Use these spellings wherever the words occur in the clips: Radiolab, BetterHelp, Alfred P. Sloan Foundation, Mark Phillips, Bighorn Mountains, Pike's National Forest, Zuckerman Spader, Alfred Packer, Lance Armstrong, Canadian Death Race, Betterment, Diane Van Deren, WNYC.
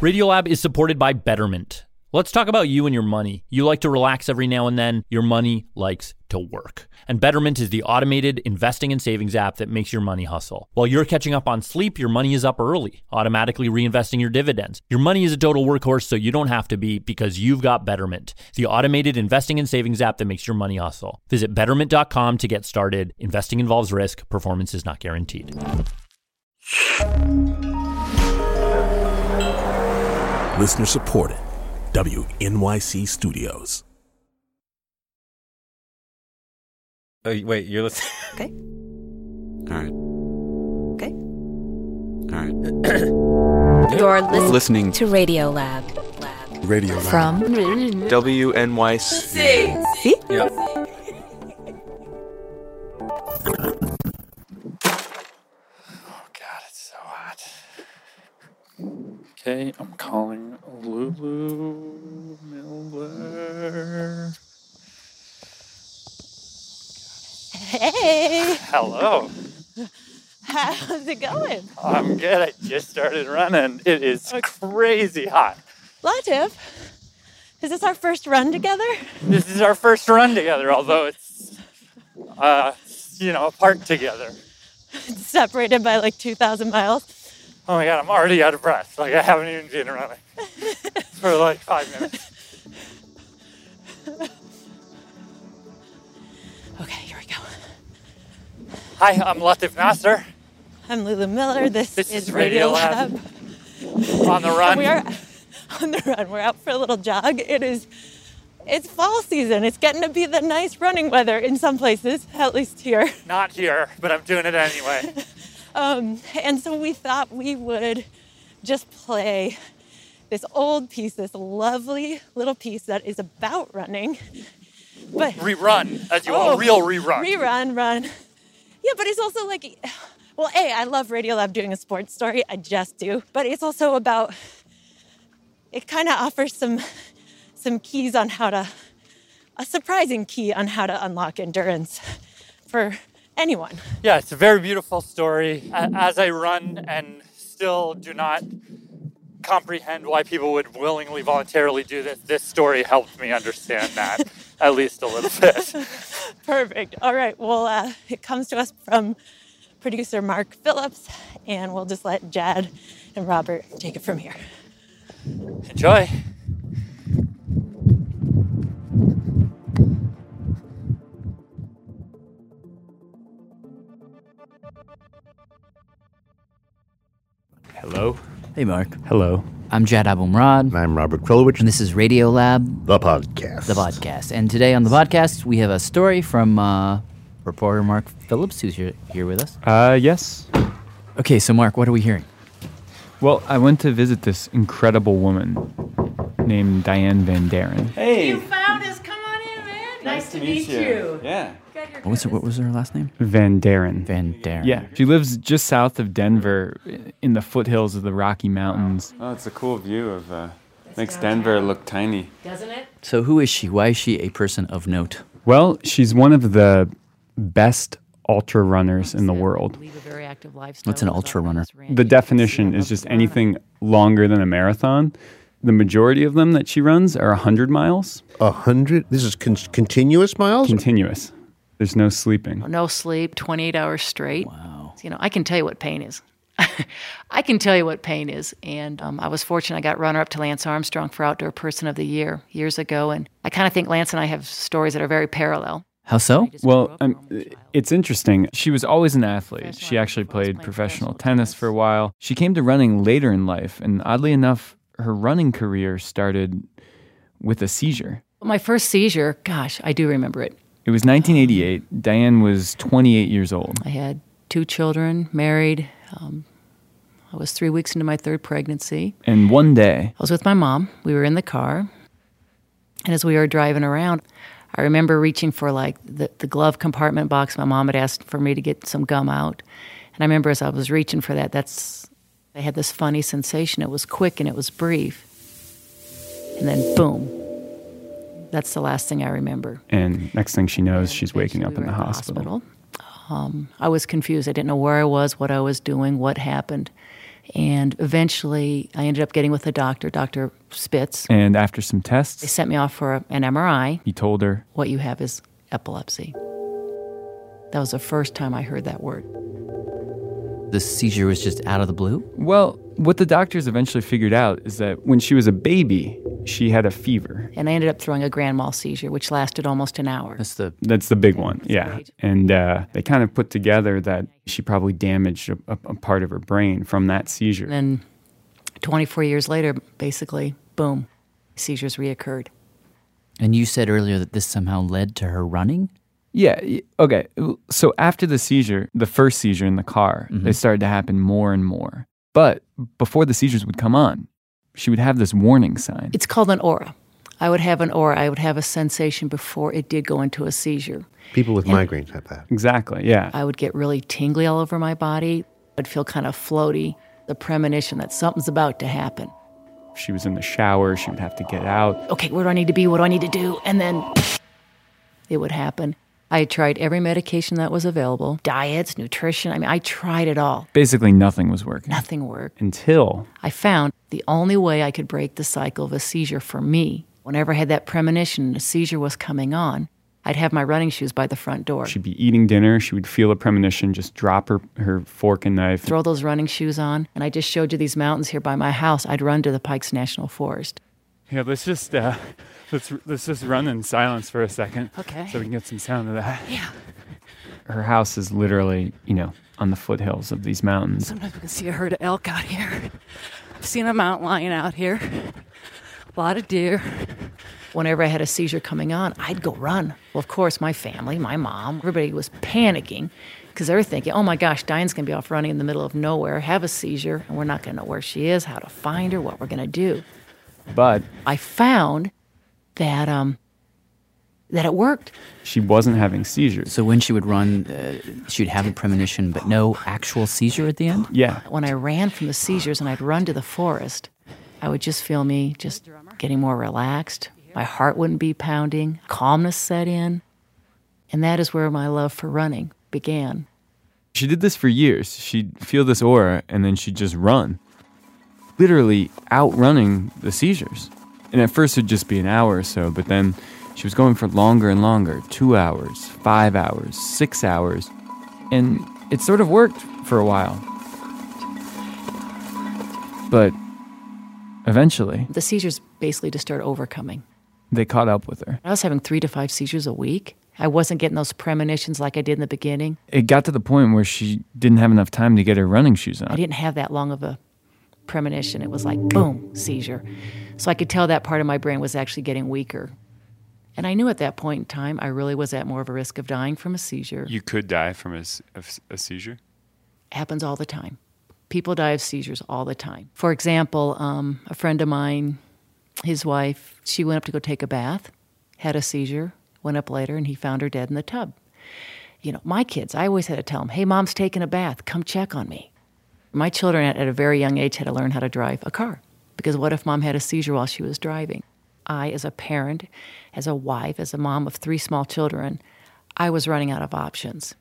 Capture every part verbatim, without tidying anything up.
Radiolab is supported by Betterment. Let's talk about you and your money. You like to relax every now and then. Your money likes to work. And Betterment is the automated investing and savings app that makes your money hustle. While you're catching up on sleep, your money is up early, automatically reinvesting your dividends. Your money is a total workhorse, so you don't have to be, because you've got Betterment, the automated investing and savings app that makes your money hustle. Visit betterment dot com to get started. Investing involves risk. Performance is not guaranteed. Listener supported. W N Y C Studios. Oh, wait, you're listening? Okay. All right. Okay. All right. You're listening, listening to Radiolab. Radiolab. From W N Y C. See? Yeah. Okay, I'm calling Lulu Miller. Hey! Hello. How's it going? I'm good. I just started running. It is crazy hot. Latif, is this our first run together? This is our first run together, although it's, uh, you know, apart together. It's separated by like two thousand miles. Oh my God, I'm already out of breath. Like, I haven't even been running for like five minutes. Okay, here we go. Hi, I'm Latif Nasser. I'm Lulu Miller. This, this is, is Radiolab. Radiolab. On the run. We are on the run. We're out for a little jog. It is, it's fall season. It's getting to be the nice running weather in some places, at least here. Not here, but I'm doing it anyway. Um, and so we thought we would just play this old piece, this lovely little piece that is about running. But rerun, as you oh, all, real rerun. Rerun, run. Yeah, but it's also like, well, A, I love Radiolab doing a sports story. I just do. But it's also about, it kind of offers some some keys on how to, a surprising key on how to unlock endurance for anyone. Yeah, it's a very beautiful story. As I run and still do not comprehend why people would willingly, voluntarily do this, this story helped me understand that at least a little bit. Perfect. All right. Well, uh, it comes to us from producer Mark Phillips, and we'll just let Jad and Robert take it from here. Enjoy. Hello. Hey, Mark. Hello. I'm Jad Abumrad. And I'm Robert Krulwich. And this is Radiolab. The podcast. The podcast. And today on the podcast, we have a story from uh, reporter Mark Phillips, who's here, here with us. Uh, yes. Okay, so Mark, what are we hearing? Well, I went to visit this incredible woman named Diane Van Deren. Hey. You found us. Come on in, man. Nice, nice to, to meet, meet you. you. Yeah. What was, her, what was her last name? Van Deren. Van Deren. Yeah. She lives just south of Denver in the foothills of the Rocky Mountains. Oh, it's a cool view of, uh, makes Denver look tiny. Doesn't it? So who is she? Why is she a person of note? Well, she's one of the best ultra runners in the world. What's an ultra runner? The definition is just anything longer than a marathon. The majority of them that she runs are one hundred miles. one hundred? This is con- continuous miles? Continuous. There's no sleeping. No sleep, twenty-eight hours straight. Wow. You know, I can tell you what pain is. I can tell you what pain is. And um, I was fortunate. I got runner-up to Lance Armstrong for Outdoor Person of the Year years ago. And I kind of think Lance and I have stories that are very parallel. How so? Well, um, it's interesting. She was always an athlete. She actually played professional tennis for a while. She came to running later in life. And oddly enough, her running career started with a seizure. My first seizure, gosh, I do remember it. It was nineteen eighty-eight. Diane was twenty-eight years old. I had two children, married. Um, I was three weeks into my third pregnancy. And one day, I was with my mom. We were in the car. And as we were driving around, I remember reaching for like the, the glove compartment box. My mom had asked for me to get some gum out. And I remember as I was reaching for that, that's I had this funny sensation. It was quick and it was brief. And then boom. That's the last thing I remember. And next thing she knows, she's waking up in the hospital. Um, I was confused. I didn't know where I was, what I was doing, what happened. And eventually, I ended up getting with a doctor, Doctor Spitz. And after some tests, they sent me off for an M R I. He told her, "What you have is epilepsy." That was the first time I heard that word. The seizure was just out of the blue? Well, what the doctors eventually figured out is that when she was a baby, she had a fever. And I ended up throwing a grand mal seizure, which lasted almost an hour. That's the that's the big one, yeah. And uh, they kind of put together that she probably damaged a, a, a part of her brain from that seizure. And twenty-four years later, basically, boom, seizures reoccurred. And you said earlier that this somehow led to her running? Yeah, okay. So after the seizure, the first seizure in the car, mm-hmm. They started to happen more and more. But before the seizures would come on, she would have this warning sign. It's called an aura. I would have an aura. I would have a sensation before it did go into a seizure. People with and migraines have that. Exactly, yeah. I would get really tingly all over my body. I'd feel kind of floaty, the premonition that something's about to happen. If she was in the shower, she would have to get out. Okay, where do I need to be? What do I need to do? And then it would happen. I tried every medication that was available, diets, nutrition. I mean, I tried it all. Basically nothing was working. Nothing worked. Until I found the only way I could break the cycle of a seizure for me, whenever I had that premonition a seizure was coming on, I'd have my running shoes by the front door. She'd be eating dinner. She would feel a premonition, just drop her, her fork and knife. Throw those running shoes on. And I just showed you these mountains here by my house. I'd run to the Pike's National Forest. Yeah, let's just uh, let's let's just run in silence for a second, okay? So we can get some sound of that. Yeah. Her house is literally, you know, on the foothills of these mountains. Sometimes we can see a herd of elk out here. I've seen a mountain lion out here. A lot of deer. Whenever I had a seizure coming on, I'd go run. Well, of course, my family, my mom, everybody was panicking because they were thinking, "Oh my gosh, Diane's going to be off running in the middle of nowhere, have a seizure, and we're not going to know where she is, how to find her, what we're going to do." But I found that um, that it worked. She wasn't having seizures. So when she would run, uh, she'd have a premonition, but no actual seizure at the end? Yeah. When I ran from the seizures and I'd run to the forest, I would just feel me just getting more relaxed. My heart wouldn't be pounding. Calmness set in. And that is where my love for running began. She did this for years. She'd feel this aura, and then she'd just run. Literally outrunning the seizures. And at first it'd just be an hour or so, but then she was going for longer and longer, two hours, five hours, six hours, and it sort of worked for a while. But eventually... the seizures basically just started overcoming. They caught up with her. I was having three to five seizures a week. I wasn't getting those premonitions like I did in the beginning. It got to the point where she didn't have enough time to get her running shoes on. I didn't have that long of a... premonition. It was like, boom, seizure. So I could tell that part of my brain was actually getting weaker. And I knew at that point in time I really was at more of a risk of dying from a seizure. You could die from a, a seizure? It happens all the time. People die of seizures all the time. For example, um, a friend of mine, his wife, she went up to go take a bath, had a seizure, went up later, and he found her dead in the tub. You know, my kids, I always had to tell them, "Hey, Mom's taking a bath. Come check on me." My children at a very young age had to learn how to drive a car, because what if Mom had a seizure while she was driving? I, as a parent, as a wife, as a mom of three small children, I was running out of options.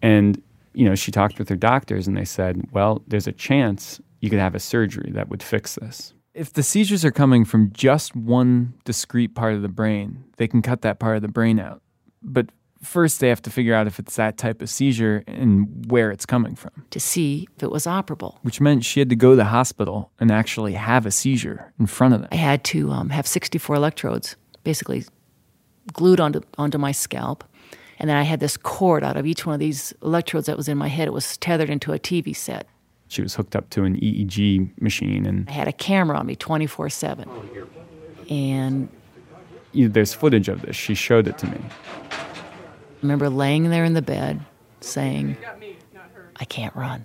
And, you know, she talked with her doctors and they said, well, there's a chance you could have a surgery that would fix this. If the seizures are coming from just one discrete part of the brain, they can cut that part of the brain out. But first, they have to figure out if it's that type of seizure and where it's coming from. To see if it was operable. Which meant she had to go to the hospital and actually have a seizure in front of them. I had to um, have sixty-four electrodes basically glued onto, onto my scalp. And then I had this cord out of each one of these electrodes that was in my head. It was tethered into a T V set. She was hooked up to an E E G machine. And I had a camera on me twenty-four seven. And there's footage of this. She showed it to me. I remember laying there in the bed saying, "I can't run.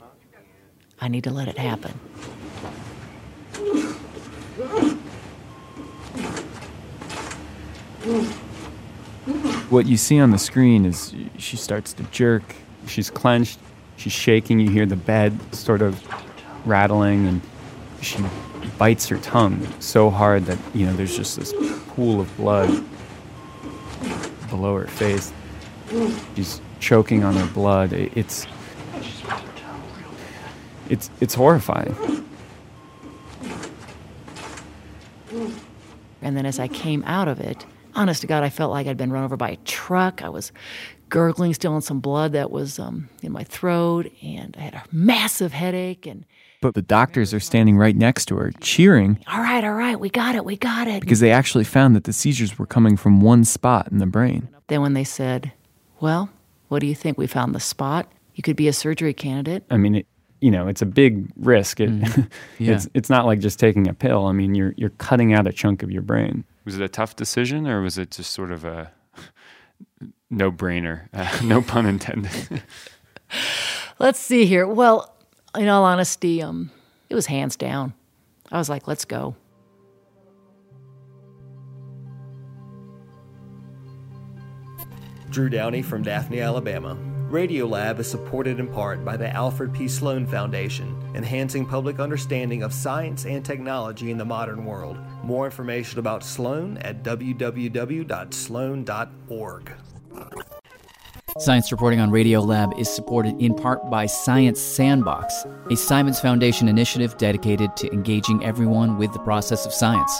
I need to let it happen." What you see on the screen is she starts to jerk. She's clenched. She's shaking. You hear the bed sort of rattling, and she bites her tongue so hard that, you know, there's just this pool of blood below her face. She's choking on her blood. It's It's it's horrifying. And then as I came out of it, honest to God, I felt like I'd been run over by a truck. I was gurgling, still in some blood that was um, in my throat, and I had a massive headache. And But the doctors are standing right next to her, cheering. All right, all right, we got it, we got it. Because they actually found that the seizures were coming from one spot in the brain. Then when they said, well, what do you think? We found the spot. You could be a surgery candidate. I mean, it, you know, it's a big risk. It, mm. yeah. It's it's not like just taking a pill. I mean, you're you're cutting out a chunk of your brain. Was it a tough decision, or was it just sort of a no-brainer? Uh, no pun intended. Let's see here. Well, in all honesty, um, it was hands down. I was like, let's go. Drew Downey from Daphne, Alabama. Radiolab is supported in part by the Alfred P. Sloan Foundation, enhancing public understanding of science and technology in the modern world. More information about Sloan at w w w dot sloan dot org. Science reporting on Radiolab is supported in part by Science Sandbox, a Simons Foundation initiative dedicated to engaging everyone with the process of science.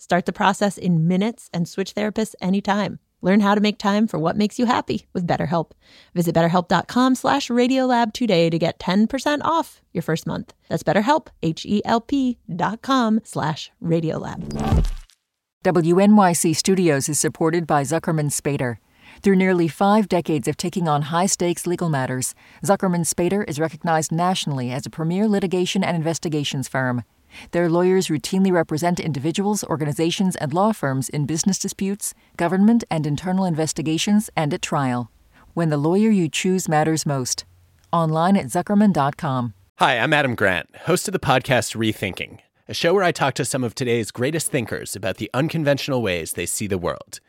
Start the process in minutes and switch therapists anytime. Learn how to make time for what makes you happy with BetterHelp. Visit betterhelp.com slash Radiolab today to get ten percent off your first month. That's BetterHelp, H E L P dot com slash Radiolab. W N Y C Studios is supported by Zuckerman Spader. Through nearly five decades of taking on high-stakes legal matters, Zuckerman Spader is recognized nationally as a premier litigation and investigations firm. Their lawyers routinely represent individuals, organizations, and law firms in business disputes, government and internal investigations, and at trial. When the lawyer you choose matters most. Online at Zuckerman dot com. Hi, I'm Adam Grant, host of the podcast Rethinking, a show where I talk to some of today's greatest thinkers about the unconventional ways they see the world.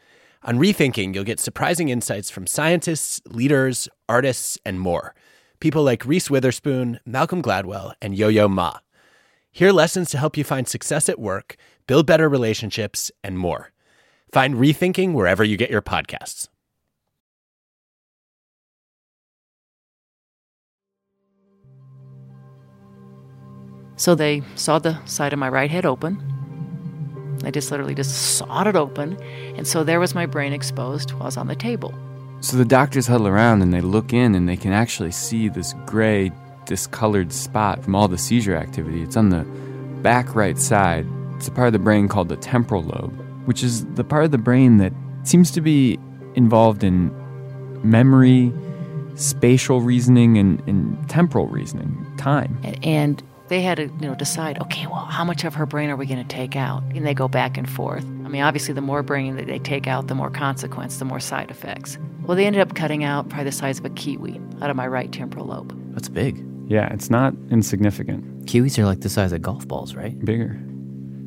On Rethinking, you'll get surprising insights from scientists, leaders, artists, and more. People like Reese Witherspoon, Malcolm Gladwell, and Yo-Yo Ma. Hear lessons to help you find success at work, build better relationships, and more. Find Rethinking wherever you get your podcasts. So they saw the side of my right head open. I just literally just sawed it open. And so there was my brain exposed while I was on the table. So the doctors huddle around and they look in and they can actually see this gray, discolored spot from all the seizure activity. It's on the back right side. It's a part of the brain called the temporal lobe, which is the part of the brain that seems to be involved in memory, spatial reasoning, and, and temporal reasoning, time. And, and they had to, you know, decide, okay, well, how much of her brain are we going to take out? And they go back and forth. I mean, obviously, the more brain that they take out, the more consequence, the more side effects. Well, they ended up cutting out probably the size of a kiwi out of my right temporal lobe. That's big. Yeah, it's not insignificant. Kiwis are like the size of golf balls, right? Bigger.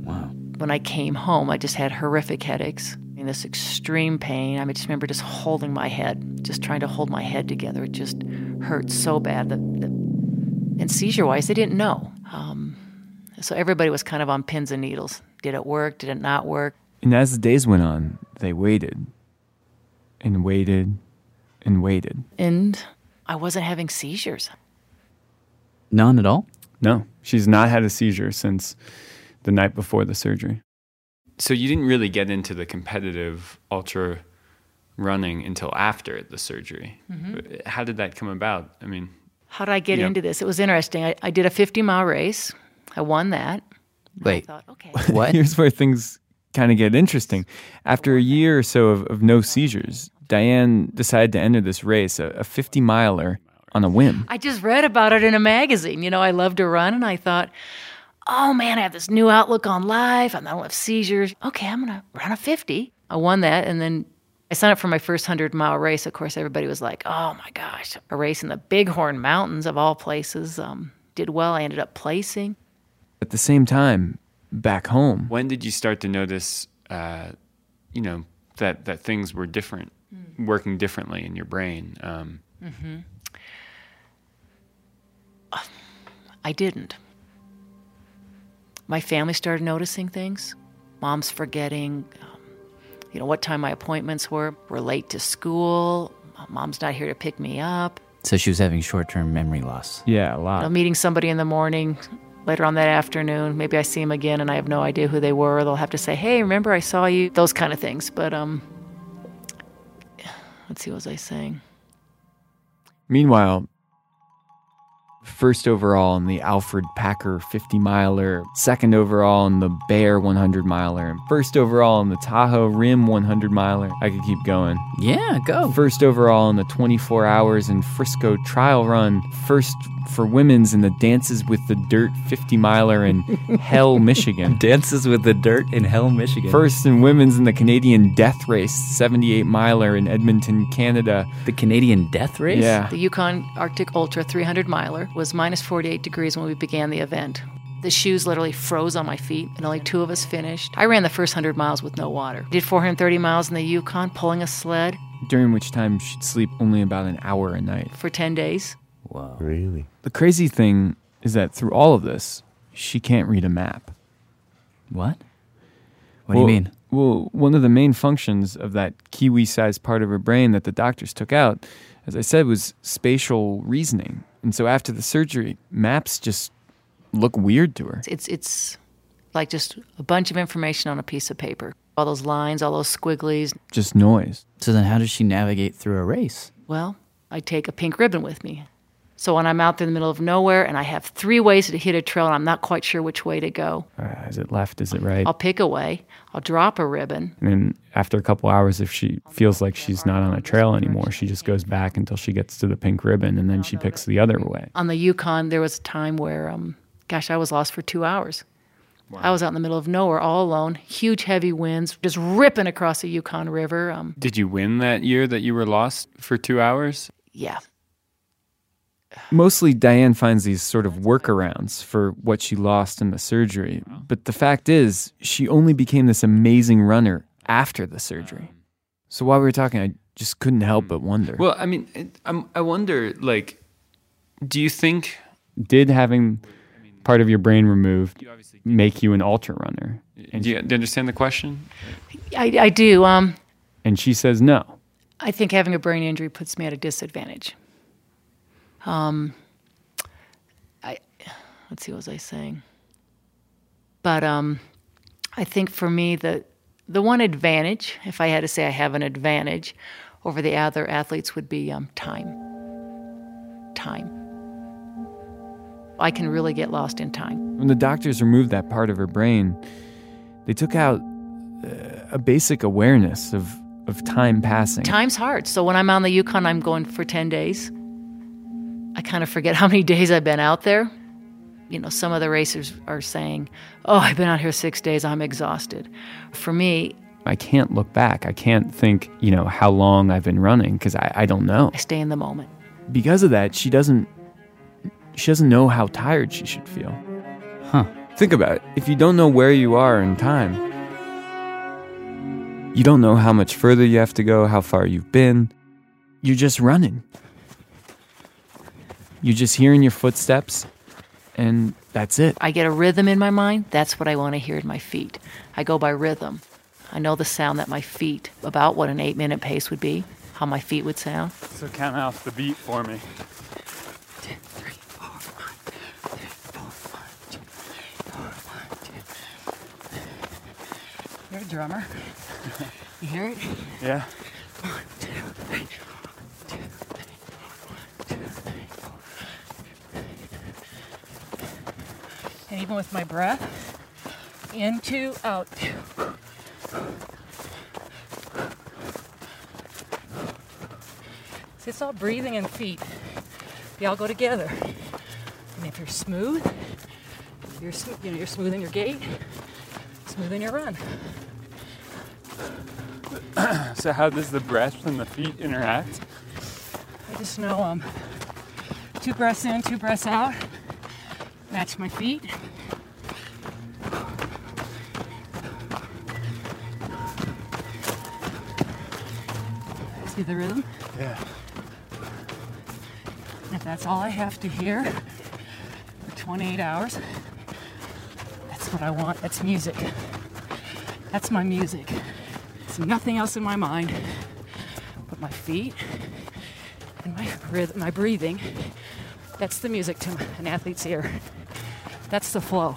Wow. When I came home, I just had horrific headaches. I mean, this extreme pain. I mean, just remember just holding my head, just trying to hold my head together. It just hurt so bad. That, that, and seizure-wise, they didn't know. Um, so everybody was kind of on pins and needles. Did it work? Did it not work? And as the days went on, they waited and waited and waited. And I wasn't having seizures. None at all? No. She's not had a seizure since the night before the surgery. So you didn't really get into the competitive ultra running until after the surgery. Mm-hmm. How did that come about? I mean... How did I get into know. this? It was interesting. I, I did a fifty-mile race. I won that. Wait. I thought, okay. What? Here's where things kind of get interesting. After a year or so of, of no seizures, Diane decided to enter this race, a fifty-miler, on a whim. I just read about it in a magazine. You know, I love to run, and I thought, oh, man, I have this new outlook on life. I don't have seizures. Okay, I'm going to run a fifty. I won that, and then I signed up for my first hundred-mile race. Of course, everybody was like, oh, my gosh, a race in the Bighorn Mountains, of all places. Um, did well. I ended up placing. At the same time, back home. When did you start to notice, uh, you know, that, that things were different, mm. working differently in your brain? Um, mm-hmm. I didn't. My family started noticing things. Mom's forgetting, um, you know, what time my appointments were. We're late to school. Mom's not here to pick me up. So she was having short-term memory loss. Yeah, a lot. You know, meeting somebody in the morning, later on that afternoon, maybe I see them again and I have no idea who they were. They'll have to say, hey, remember I saw you? Those kind of things. But um, let's see, what was I saying? Meanwhile, first overall in the Alfred Packer fifty-miler, second overall in the Bear hundred-miler, and first overall in the Tahoe Rim hundred-miler. I could keep going. Yeah, go. First overall in the twenty-four hours in Frisco Trial Run, first for women's in the Dances with the Dirt fifty-miler in Hell, Michigan. Dances with the Dirt in Hell, Michigan. First in women's in the Canadian Death Race seventy-eight-miler in Edmonton, Canada. The Canadian Death Race? Yeah. The Yukon Arctic Ultra three hundred-miler. Was minus forty-eight degrees when we began the event. The shoes literally froze on my feet, and only two of us finished. I ran the first one hundred miles with no water. Did four hundred thirty miles in the Yukon, pulling a sled. During which time she'd sleep only about an hour a night. For ten days. Wow. Really? The crazy thing is that through all of this, she can't read a map. What? What well, do you mean? Well, one of the main functions of that kiwi-sized part of her brain that the doctors took out, as I said, was spatial reasoning. And so after the surgery, maps just look weird to her. It's it's like just a bunch of information on a piece of paper. All those lines, all those squigglies. Just noise. So then how does she navigate through a race? Well, I take a pink ribbon with me. So when I'm out there in the middle of nowhere and I have three ways to hit a trail and I'm not quite sure which way to go. Uh, is it left? Is it right? I'll pick a way. I'll drop a ribbon. And then after a couple hours, if she feels like she's not on a trail anymore, she just goes back until she gets to the pink ribbon and then she picks the other way. On the Yukon, there was a time where, um, gosh, I was lost for two hours. Wow. I was out in the middle of nowhere all alone, huge heavy winds, just ripping across the Yukon River. Um, Did you win that year that you were lost for two hours? Yeah. Mostly Diane finds these sort of workarounds for what she lost in the surgery. But the fact is, she only became this amazing runner after the surgery. So while we were talking, I just couldn't help but wonder. Well, I mean, I wonder, like, do you think... Did having part of your brain removed make you an ultra runner? And do you understand the question? I, I do. Um, and she says no. I think having a brain injury puts me at a disadvantage. Um, I, let's see, what was I saying? But, um, I think for me, the, the one advantage, if I had to say I have an advantage over the other athletes would be, um, time, time. I can really get lost in time. When the doctors removed that part of her brain, they took out uh, a basic awareness of, of time passing. Time's hard. So when I'm on the Yukon, I'm going for ten days. I kind of forget how many days I've been out there. You know, some of the racers are saying, oh, I've been out here six days, I'm exhausted. For me... I can't look back. I can't think, you know, how long I've been running, because I, I don't know. I stay in the moment. Because of that, she doesn't... She doesn't know how tired she should feel. Huh. Think about it. If you don't know where you are in time, you don't know how much further you have to go, how far you've been. You're just running. You're just hearing your footsteps, and that's it. I get a rhythm in my mind. That's what I want to hear in my feet. I go by rhythm. I know the sound that my feet, about what an eight-minute pace would be, how my feet would sound. So count out the beat for me. You're a drummer. You hear it? Yeah. One, two, three. And even with my breath, in, two, out. It's all breathing and feet. They all go together. And if you're smooth, you're, sm you know, you're smooth in your gait, smooth in your run. So how does the breath and the feet interact? I just know um, two breaths in, two breaths out. Match my feet. See the rhythm? Yeah. If that's all I have to hear for twenty-eight hours, that's what I want. That's music. That's my music. It's nothing else in my mind but my feet and my rhythm, my breathing. That's the music to an athlete's ear. That's the flow.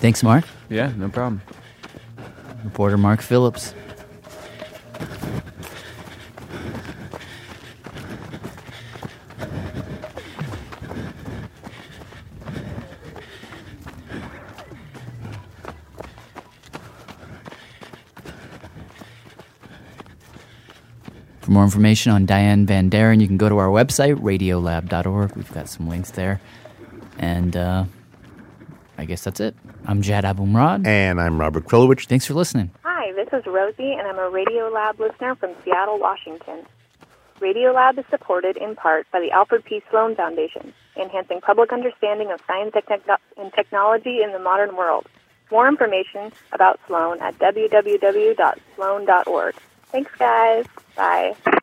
Thanks, Mark. Yeah, no problem. Reporter Mark Phillips. For more information on Diane Van Deren, you can go to our website, radiolab dot org. We've got some links there. And uh, I guess that's it. I'm Jad Abumrad. And I'm Robert Krulwich. Thanks for listening. Hi, this is Rosie, and I'm a Radiolab listener from Seattle, Washington. Radiolab is supported in part by the Alfred P. Sloan Foundation, enhancing public understanding of science and technology in the modern world. More information about Sloan at w w w dot sloan dot org. Thanks, guys. Bye.